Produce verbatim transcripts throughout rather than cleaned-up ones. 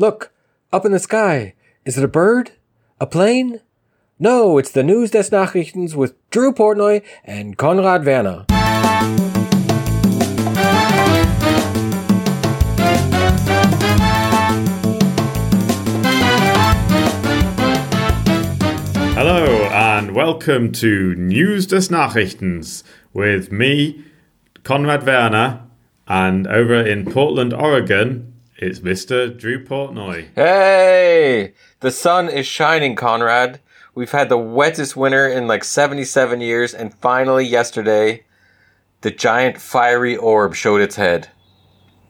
Look, up in the sky. Is it a bird? A plane? No, it's the News des Nachrichtens with Drew Portnoy and Conrad Werner. Hello and welcome to News des Nachrichtens with me, Conrad Werner, and over in Portland, Oregon, it's Mister Drew Portnoy. Hey! The sun is shining, Conrad. We've had the wettest winter in like seventy-seven years, and finally yesterday, the giant fiery orb showed its head.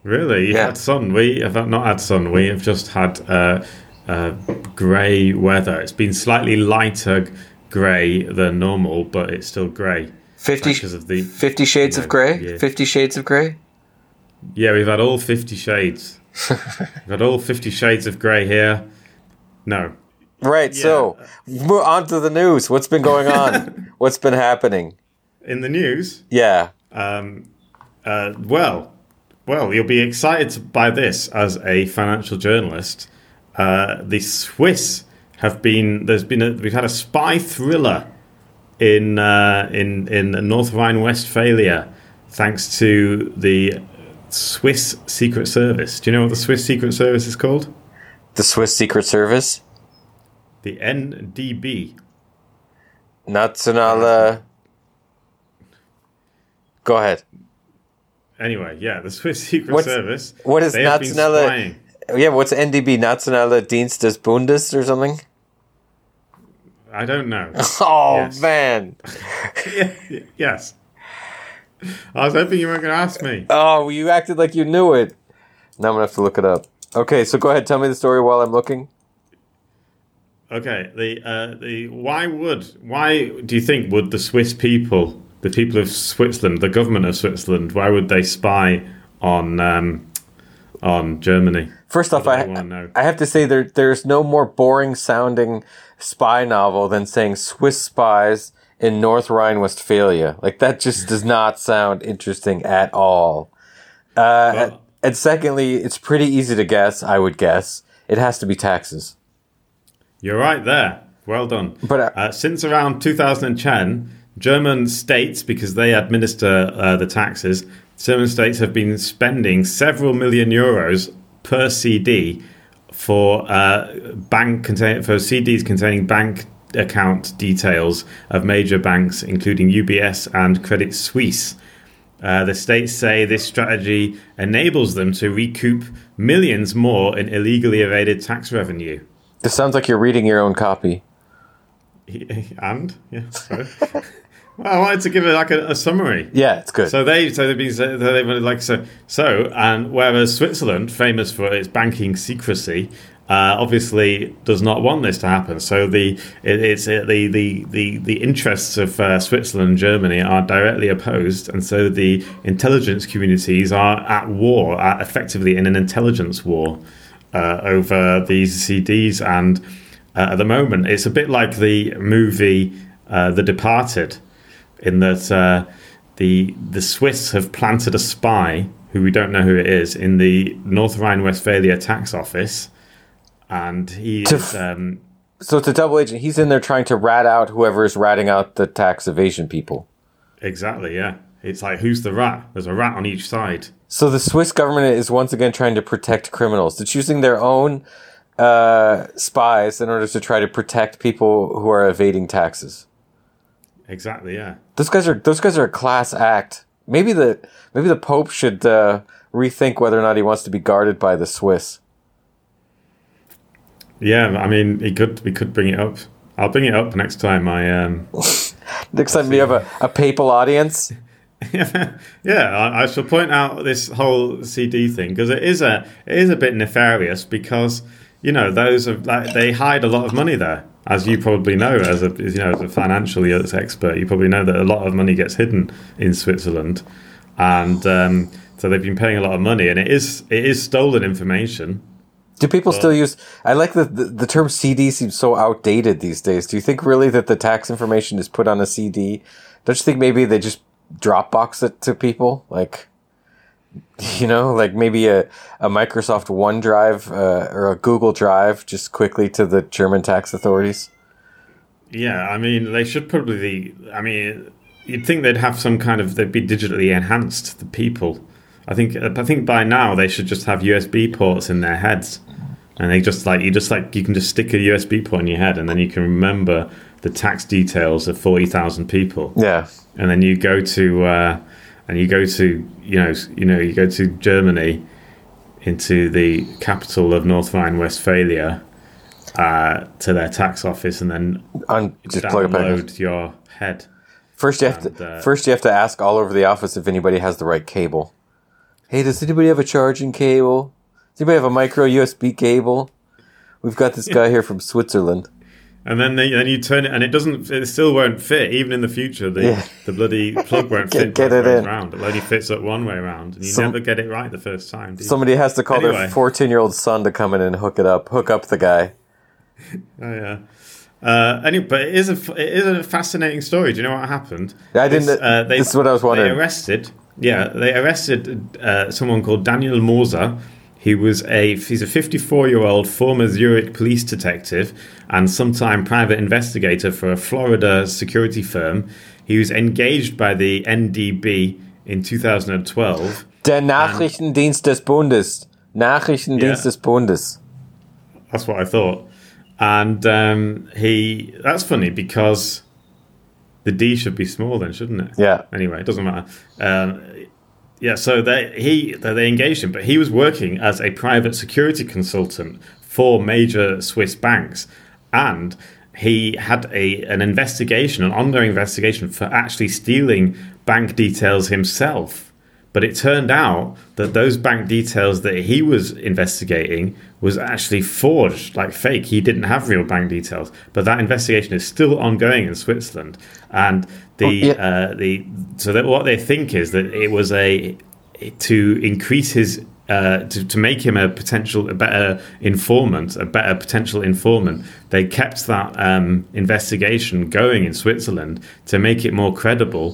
Really? You yeah. had sun? We have not had sun. We have just had uh, uh, grey weather. It's been slightly lighter grey than normal, but it's still grey. fifty, because of the, fifty shades you know, of grey? Yeah. fifty shades of grey? Yeah, we've had all fifty shades. We've had all fifty shades of grey here. No. Right, yeah. So on to the news. What's been going on? What's been happening? In the news? Yeah. Um, uh, well, well, you'll be excited by this as a financial journalist. Uh, the Swiss have been, there's been, a, we've had a spy thriller in uh, in in North Rhine-Westphalia thanks to the Swiss Secret Service. Do you know what the Swiss Secret Service is called? The Swiss Secret Service? The N D B. Nationale... Go ahead. Anyway, yeah, the Swiss Secret what's, Service. What is Nationale... Yeah, what's N D B? Nationale Dienst des Bundes or something? I don't know. Oh, yes. Man. Yes. I was hoping you weren't going to ask me. Oh, you acted like you knew it. Now I'm going to have to look it up. Okay, so go ahead. Tell me the story while I'm looking. Okay, the uh, the why would why do you think would the Swiss people, the people of Switzerland, the government of Switzerland, why would they spy on um, on Germany? First off, I I, I have to say there there's no more boring sounding spy novel than saying Swiss spies in North Rhine-Westphalia. Like that just does not sound interesting at all. Uh, well, and, and secondly, it's pretty easy to guess. I would guess it has to be taxes. You're right there. Well done. But uh, uh, since around two thousand ten, German states, because they administer uh, the taxes, German states have been spending several million euros per C D for uh, bank contain- for C Ds containing bank account details of major banks, including U B S and Credit Suisse. Uh, the states say this strategy enables them to recoup millions more in illegally evaded tax revenue. This sounds like you're reading your own copy. And? Yeah, sorry. Well, I wanted to give it like a, a summary. Yeah, it's good. So they, so they've been, so they've been like, so, so, and whereas Switzerland, famous for its banking secrecy, uh, obviously does not want this to happen. So the, it, it's it, the, the, the, the interests of uh, Switzerland and Germany are directly opposed. And so the intelligence communities are at war, are effectively in an intelligence war. Uh, over these C Ds, and uh, at the moment it's a bit like the movie uh, The Departed, in that uh, the the Swiss have planted a spy who we don't know who it is in the North Rhine-Westphalia tax office, and he to is, um, f- so it's a double agent. He's in there trying to rat out whoever is ratting out the tax evasion people. Exactly, yeah. It's like, who's the rat? There's a rat on each side. So the Swiss government is once again trying to protect criminals. It's using their own uh, spies in order to try to protect people who are evading taxes. Exactly, yeah. Those guys are those guys are a class act. Maybe the maybe the Pope should uh, rethink whether or not he wants to be guarded by the Swiss. Yeah, I mean, he could he could bring it up. I'll bring it up next time I um. Next time we have a, a papal audience. Yeah, I, I shall point out this whole C D thing because it is a it is a bit nefarious because you know those are like, they hide a lot of money there, as you probably know as a you know as a financial expert, you probably know that a lot of money gets hidden in Switzerland, and um, so they've been paying a lot of money, and it is it is stolen information. Do people still use... I like that the, the term C D seems so outdated these days. Do you think really that the tax information is put on a C D? Don't you think maybe they just Dropbox it to people? Like, You know, like maybe a, a Microsoft OneDrive uh, or a Google Drive just quickly to the German tax authorities. Yeah, I mean, they should probably, I mean, you'd think they'd have some kind of, they'd be digitally enhanced, the people. I think I think by now they should just have U S B ports in their heads. And they just like, you just like, you can just stick a U S B port in your head and then you can remember the tax details of forty thousand people. Yeah. And then you go to, uh, and you go to, you know, you know, you go to Germany, into the capital of North Rhine-Westphalia, uh, to their tax office, and then I'm just download your head. First, you have and, to uh, first you have to ask all over the office if anybody has the right cable. Hey, does anybody have a charging cable? Does anybody have a micro U S B cable? We've got this guy here from Switzerland. And then they, then you turn it, and it doesn't. It still won't fit, even in the future. The yeah. the bloody plug won't get, fit get both ways round. It only fits up one way round, and you Some, never get it right the first time. Do you? Somebody has to call anyway. their fourteen-year-old son to come in and hook it up, hook up the guy. Oh yeah. Uh, anyway, but it is a it is a fascinating story. Do you know what happened? I didn't. This, uh, they, this is what I was wondering. They arrested. Yeah, they arrested uh, someone called Daniel Morza. He was a he's a fifty-four-year-old former Zurich police detective and sometime private investigator for a Florida security firm. He was engaged by the N D B in two thousand twelve. Der Nachrichtendienst des Bundes. Nachrichtendienst yeah, des Bundes. That's what I thought. And um, he that's funny because the D should be small then, shouldn't it? Yeah. Anyway, it doesn't matter. Um, Yeah, so they he they engaged him, but he was working as a private security consultant for major Swiss banks, and he had a an investigation, an ongoing investigation for actually stealing bank details himself. But it turned out that those bank details that he was investigating was actually forged, like fake. He didn't have real bank details. But that investigation is still ongoing in Switzerland. And the oh, yeah. uh, the so that what they think is that it was a to increase his uh, to to make him a potential a better informant, a better potential informant. They kept that um, investigation going in Switzerland to make it more credible,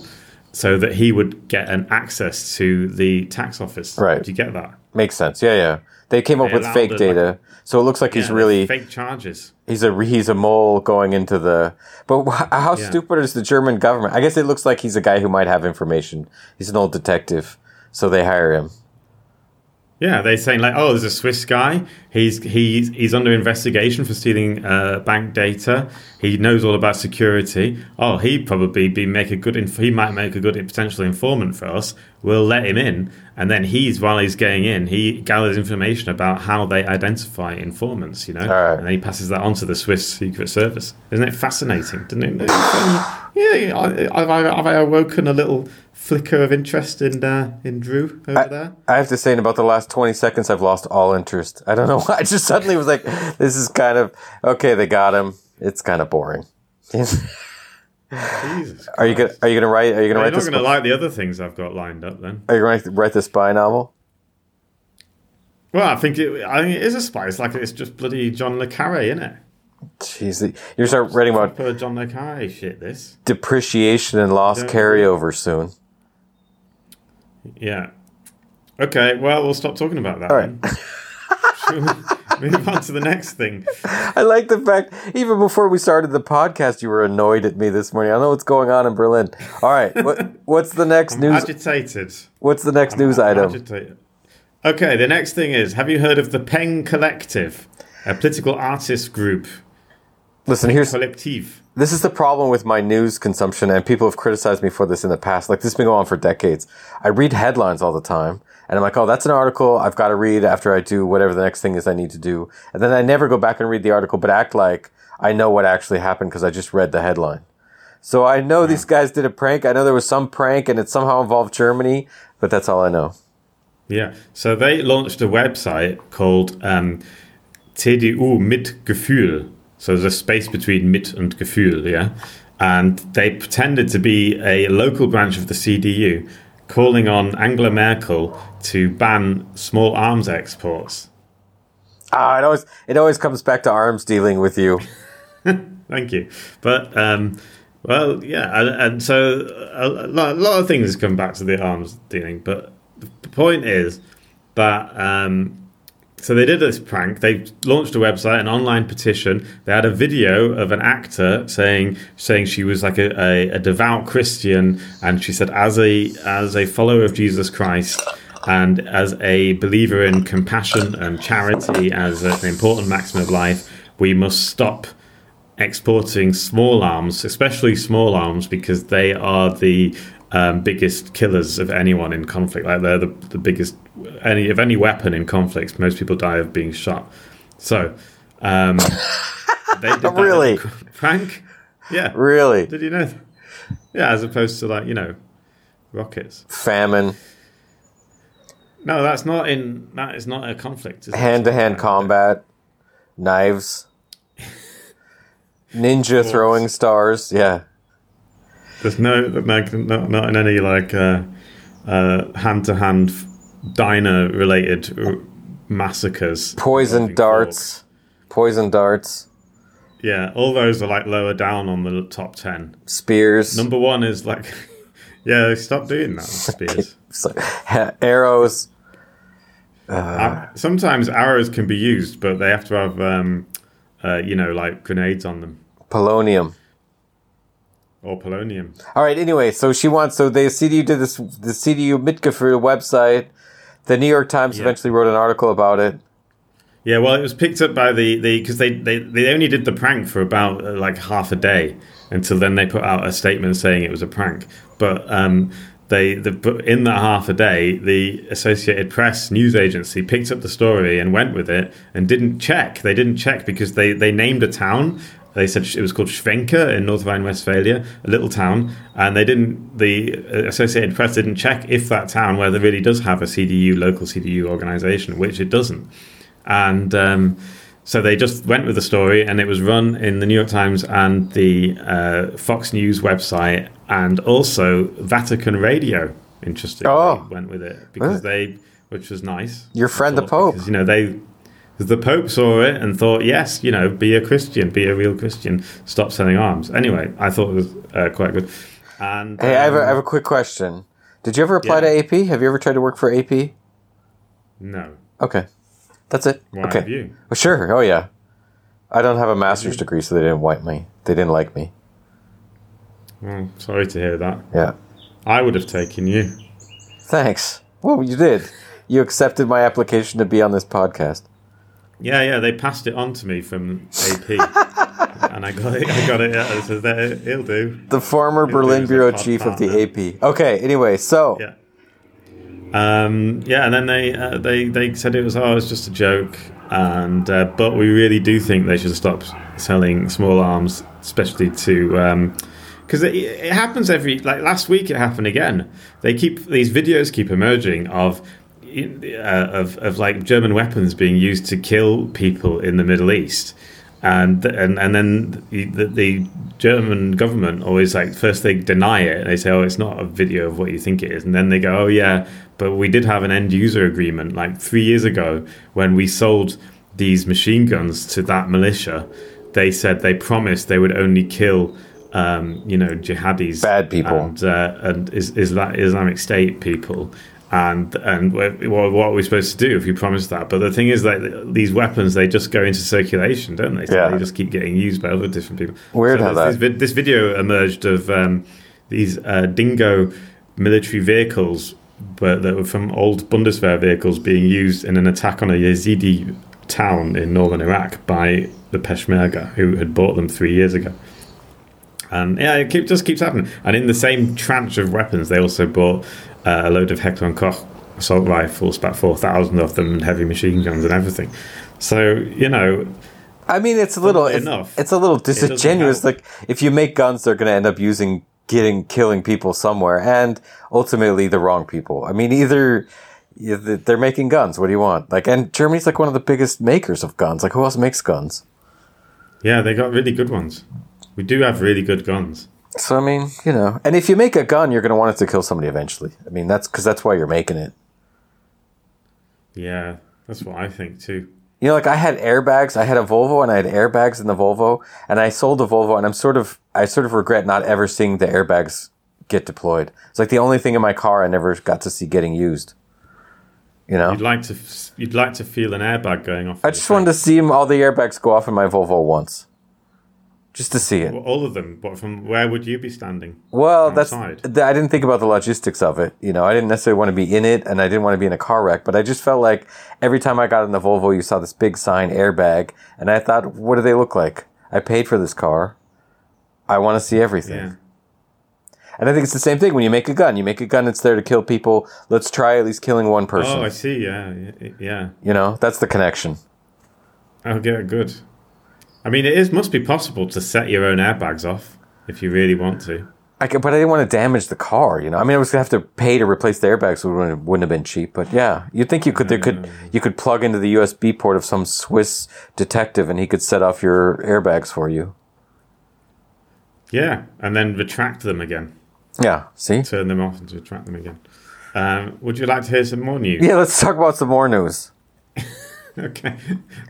so that he would get an access to the tax office. Right. Do you get that? Makes sense. Yeah, yeah. They came they up with fake it, data. Like, so it looks like yeah, he's really... fake charges. He's a he's a mole going into the... But how yeah. stupid is the German government? I guess it looks like he's a guy who might have information. He's an old detective, so they hire him. Yeah, they're saying like, oh, there's a Swiss guy. He's he's he's under investigation for stealing uh, bank data. He knows all about security. Oh, he probably be make a good. Inf- he might make a good potential informant for us. We'll let him in, and then he's while he's going in, he gathers information about how they identify informants. You know, right. And then he passes that on to the Swiss Secret Service. Isn't it fascinating? Didn't it? Yeah, I've I've awoken a little flicker of interest in uh, in Drew over I, there. I have to say, in about the last twenty seconds, I've lost all interest. I don't know why. I just suddenly was like, "This is kind of okay." They got him. It's kind of boring. Jesus are you gonna Are you gonna write? Are you gonna I'm write? Not this gonna book? Like the other things I've got lined up. Then are you gonna write the spy novel? Well, I think it. I think it is a spy. It's like it's just bloody John le Carré, isn't it? Jeez, you start reading about John le Carré shit. This depreciation and loss carryover soon. Yeah. Okay. Well, we'll stop talking about that. All right. Move on to the next thing. I like the fact, even before we started the podcast, you were annoyed at me this morning. I know what's going on in Berlin. All right. What, what's the next I'm news? Agitated. What's the next I'm, news I'm item? Agitated. Okay. The next thing is, have you heard of the Peng Collective, a political artist group? Listen, here's Collective. This is the problem with my news consumption, and people have criticized me for this in the past. Like, this has been going on for decades. I read headlines all the time, and I'm like, oh, that's an article I've got to read after I do whatever the next thing is I need to do. And then I never go back and read the article, but act like I know what actually happened because I just read the headline. So I know yeah. these guys did a prank. I know there was some prank, and it somehow involved Germany, but that's all I know. Yeah, so they launched a website called um, C D U mit Gefühl. So there's a space between mit and Gefühl, yeah? And they pretended to be a local branch of the C D U, calling on Angela Merkel to ban small arms exports. Ah, it always it always comes back to arms dealing with you. Thank you. But, um, well, yeah, and, and so a, a lot of things come back to the arms dealing, but point is that um, so they did this prank. They launched a website, an online petition. They had a video of an actor saying saying she was like a, a, a devout Christian, and she said, as a as a follower of Jesus Christ and as a believer in compassion and charity as an important maxim of life, we must stop exporting small arms, especially small arms, because they are the um, biggest killers of anyone in conflict. Like they're the, the biggest any of any weapon in conflicts. Most people die of being shot. So um, they did that really prank. Yeah, really. Did you know? Yeah, as opposed to like you know rockets, famine. No, that's not in. That is not a conflict. Hand-to-hand combat, knives. Ninja throwing stars, yeah. There's no, like, not, not in any like uh, uh, hand-to-hand diner-related r- massacres. Poison darts, fork. poison darts. Yeah, all those are like lower down on the top ten. Spears. Number one is like, yeah, stop doing that. With spears, arrows. Uh, uh, sometimes arrows can be used, but they have to have, um, uh, you know, like grenades on them. Polonium. Or polonium. All right, anyway, so she wants, so the C D U did this, the C D U Mitgefühl website. The New York Times yeah. eventually wrote an article about it. Yeah, well, it was picked up by the, because the, they, they, they only did the prank for about uh, like half a day until then they put out a statement saying it was a prank. But um, they, the, in that half a day, the Associated Press news agency picked up the story and went with it and didn't check. They didn't check because they, they named a town. They said it was called Schwenker in North Rhine-Westphalia, a little town, and they didn't. The Associated Press didn't check if that town whether really does have a C D U, local C D U organization, which it doesn't. And um, so they just went with the story, and it was run in the New York Times and the uh, Fox News website, and also Vatican Radio. Interestingly, oh. went with it because really? they, which was nice. Your friend, thought, the Pope, because, you know they. The Pope saw it and thought, yes, you know, be a Christian, be a real Christian, stop selling arms. Anyway, I thought it was uh, quite good. And hey, um, I, have a, I have a quick question. Did you ever apply yeah. to A P? Have you ever tried to work for A P? No. Okay. That's it. Why okay. have you? Well, sure. Oh, yeah. I don't have a master's degree, so they didn't wipe me. They didn't like me. Well, sorry to hear that. Yeah. I would have taken you. Thanks. Well, you did. You accepted my application to be on this podcast. Yeah, yeah, they passed it on to me from A P, and I got it. I got it. Yeah, so that it'll do. The former it'll Berlin bureau chief partner. Of the A P. Okay. Anyway, so yeah, um, yeah, and then they uh, they they said it was oh, it's just a joke, and uh, but we really do think they should stop selling small arms, especially to. Um, Because it, it happens every like last week. It happened again. They keep these videos keep emerging of. Uh, of of like German weapons being used to kill people in the Middle East, and and and then the, the, the German government always like first they deny it and they say oh it's not a video of what you think it is, and then they go oh yeah but we did have an end user agreement like three years ago when we sold these machine guns to that militia. They said they promised they would only kill um, you know jihadis, bad people, and, uh, and is, is that Islamic State people. And and what, what are we supposed to do if you promise that? But the thing is that these weapons, they just go into circulation, don't they? So yeah. They just keep getting used by other different people. Weird so how that. This, this video emerged of um, these uh, dingo military vehicles but that were from old Bundeswehr vehicles being used in an attack on a Yazidi town in northern Iraq by the Peshmerga, who had bought them three years ago. And yeah, it keep, just keeps happening. And in the same tranche of weapons, they also bought uh, a load of Heckler and Koch assault rifles, about four thousand of them, and heavy machine guns and everything. So, you know... I mean, it's a little... It's, enough. It's a little disingenuous. Like, if you make guns, they're going to end up using, getting, killing people somewhere, and ultimately the wrong people. I mean, either... They're making guns. What do you want? Like, and Germany's, like, one of the biggest makers of guns. Like, who else makes guns? Yeah, they got really good ones. We do have really good guns. So, I mean, you know. And if you make a gun, you're going to want it to kill somebody eventually. I mean, that's because that's why you're making it. Yeah, that's what I think, too. You know, like, I had airbags. I had a Volvo, and I had airbags in the Volvo. And I sold the Volvo, and I'm sort of, I sort of regret not ever seeing the airbags get deployed. It's like the only thing in my car I never got to see getting used. You know, you'd like to you'd like to feel an airbag going off. I just wanted to see him, all the airbags go off in my Volvo once, just to see it. Well, all of them, but from where would you be standing? Well, outside? that's I didn't think about the logistics of it. You know, I didn't necessarily want to be in it, and I didn't want to be in a car wreck. But I just felt like every time I got in the Volvo, you saw this big sign "airbag," and I thought, what do they look like? I paid for this car. I want to see everything. Yeah. And I think it's the same thing when you make a gun. You make a gun, it's there to kill people. Let's try at least killing one person. Oh, I see, yeah, yeah. You know, that's the connection. Oh, yeah, good. I mean, it is must be possible to set your own airbags off if you really want to. I could, but I didn't want to damage the car, you know. I mean, I was going to have to pay to replace the airbags, so it wouldn't have been cheap. But yeah, you'd think you could, there could, you could plug into the U S B port of some Swiss detective and he could set off your airbags for you. Yeah, and then retract them again. Yeah, see? Turn them off and retract them again. Um, would you like to hear some more news? Yeah, let's talk about some more news. okay.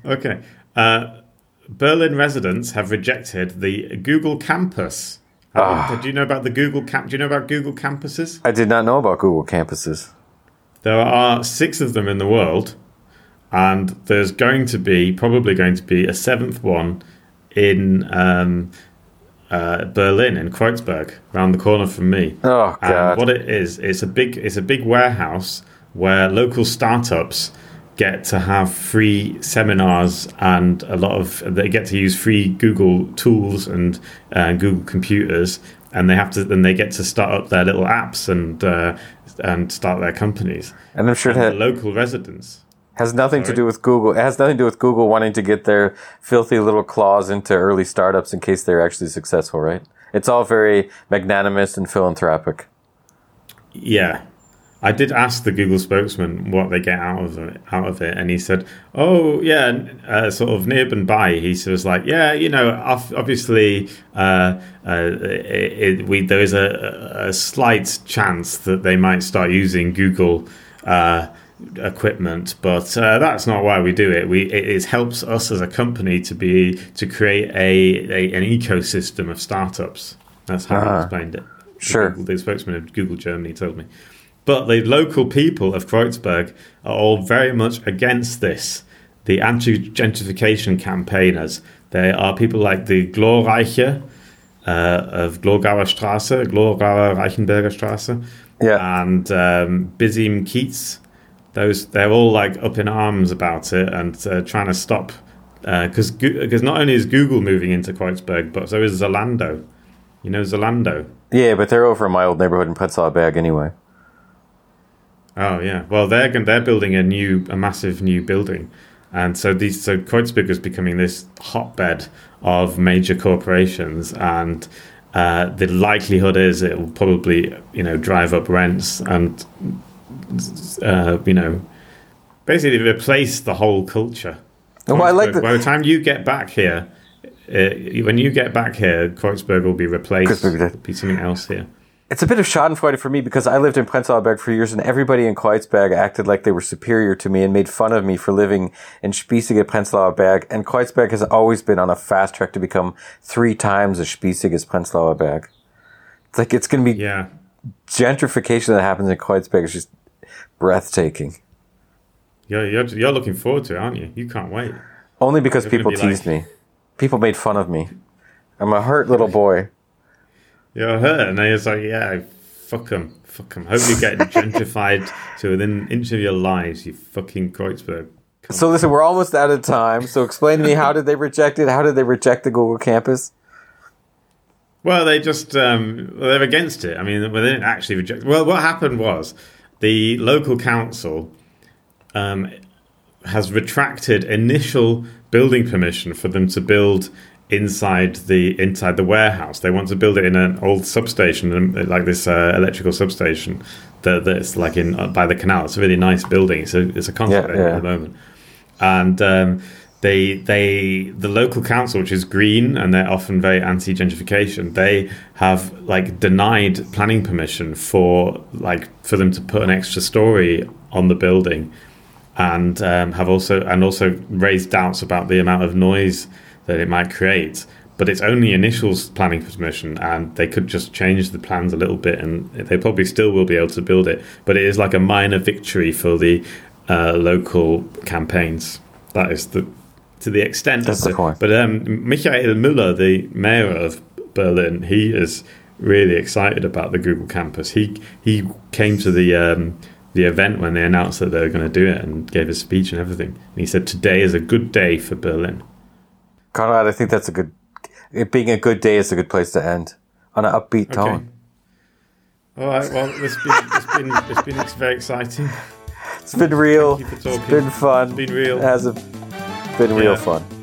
Okay. Uh, Berlin residents have rejected the Google campus. Uh, uh, do you know about the Google camp? Do you know about Google campuses? I did not know about Google campuses. There are six of them in the world, and there's going to be, probably going to be, a seventh one in... Um, Uh, Berlin in Kreuzberg, around the corner from me. Oh, God. And what it is, it's a big, it's a big warehouse where local startups get to have free seminars and a lot of they get to use free Google tools and uh, Google computers, and they have to then they get to start up their little apps and uh, and start their companies. And I'm sure and it had the local residents. Has nothing Sorry. to do with Google. It has nothing to do with Google wanting to get their filthy little claws into early startups in case they're actually successful, right? It's all very magnanimous and philanthropic. Yeah. I did ask the Google spokesman what they get out of it, out of it and he said, oh, yeah, uh, sort of nearby. He was like, yeah, you know, obviously uh, uh, it, it, we, there is a, a slight chance that they might start using Google uh equipment, but uh, that's not why we do it. We it, it helps us as a company to be to create a, a an ecosystem of startups. That's how uh-huh. he explained it. Sure, the, the spokesman of Google Germany told me. But the local people of Kreuzberg are all very much against this. The anti-gentrification campaigners. They are people like the Glorreiche uh, of Glogauer Straße, Glogauer Reichenberger Straße, yeah, and um, Bizim Kiez. Those, they're all like up in arms about it and uh, trying to stop because uh, because not only is Google moving into Kreuzberg, but so is Zalando. You know Zalando. Yeah, but they're over in my old neighborhood in Prenzlauer Berg anyway. Oh yeah, well they're they're building a new a massive new building, and so these so Kreuzberg is becoming this hotbed of major corporations, and uh, the likelihood is it will probably you know drive up rents and. Uh, you know, basically replace the whole culture. Well, I like the- By the time you get back here, uh, when you get back here, Kreuzberg will be replaced. There'll be something else here. It's a bit of schadenfreude for me because I lived in Prenzlauer Berg for years and everybody in Kreuzberg acted like they were superior to me and made fun of me for living in Spießige Prenzlauer Berg. And Kreuzberg has always been on a fast track to become three times as Spießig as Prenzlauer Berg. It's like it's going to be... Yeah. Gentrification that happens in Kreuzberg is just breathtaking. Yeah, you're, you're looking forward to it, aren't you? You can't wait. Only because you're people be teased like... me. People made fun of me. I'm a hurt little boy. You're hurt, and then it's like, yeah, fuck them, fuck them. Hope you get gentrified to within an inch of your lives, you fucking Kreuzberg. Come so on. Listen, we're almost out of time, so explain to me, how did they reject it? How did they reject the Google campus? Well, they just, um, they're against it. I mean, well, they didn't actually reject it. Well, what happened was the local council um, has retracted initial building permission for them to build inside the inside the warehouse. They want to build it in an old substation, like this uh, electrical substation that, that's like in uh, by the canal. It's a really nice building. It's a, it's a concept yeah, yeah. at the moment. And... Um, They, they, the local council, which is green and they're often very anti-gentrification, they have like denied planning permission for like for them to put an extra story on the building, and um, have also and also raised doubts about the amount of noise that it might create. But it's only initial planning permission, and they could just change the plans a little bit, and they probably still will be able to build it. But it is like a minor victory for the uh, local campaigns. That is the to the extent. That's the point. But um, Michael Müller, the mayor of Berlin, he is really excited about the Google campus. He he came to the um, the event when they announced that they were going to do it and gave a speech and everything. And he said, "Today is a good day for Berlin." Conrad, I think that's a good. It being a good day is a good place to end on an upbeat tone. Okay. All right. Well, it's been it's been it's been it's very exciting. It's been real. It's been fun. It's been real. It has a, been yeah. real fun.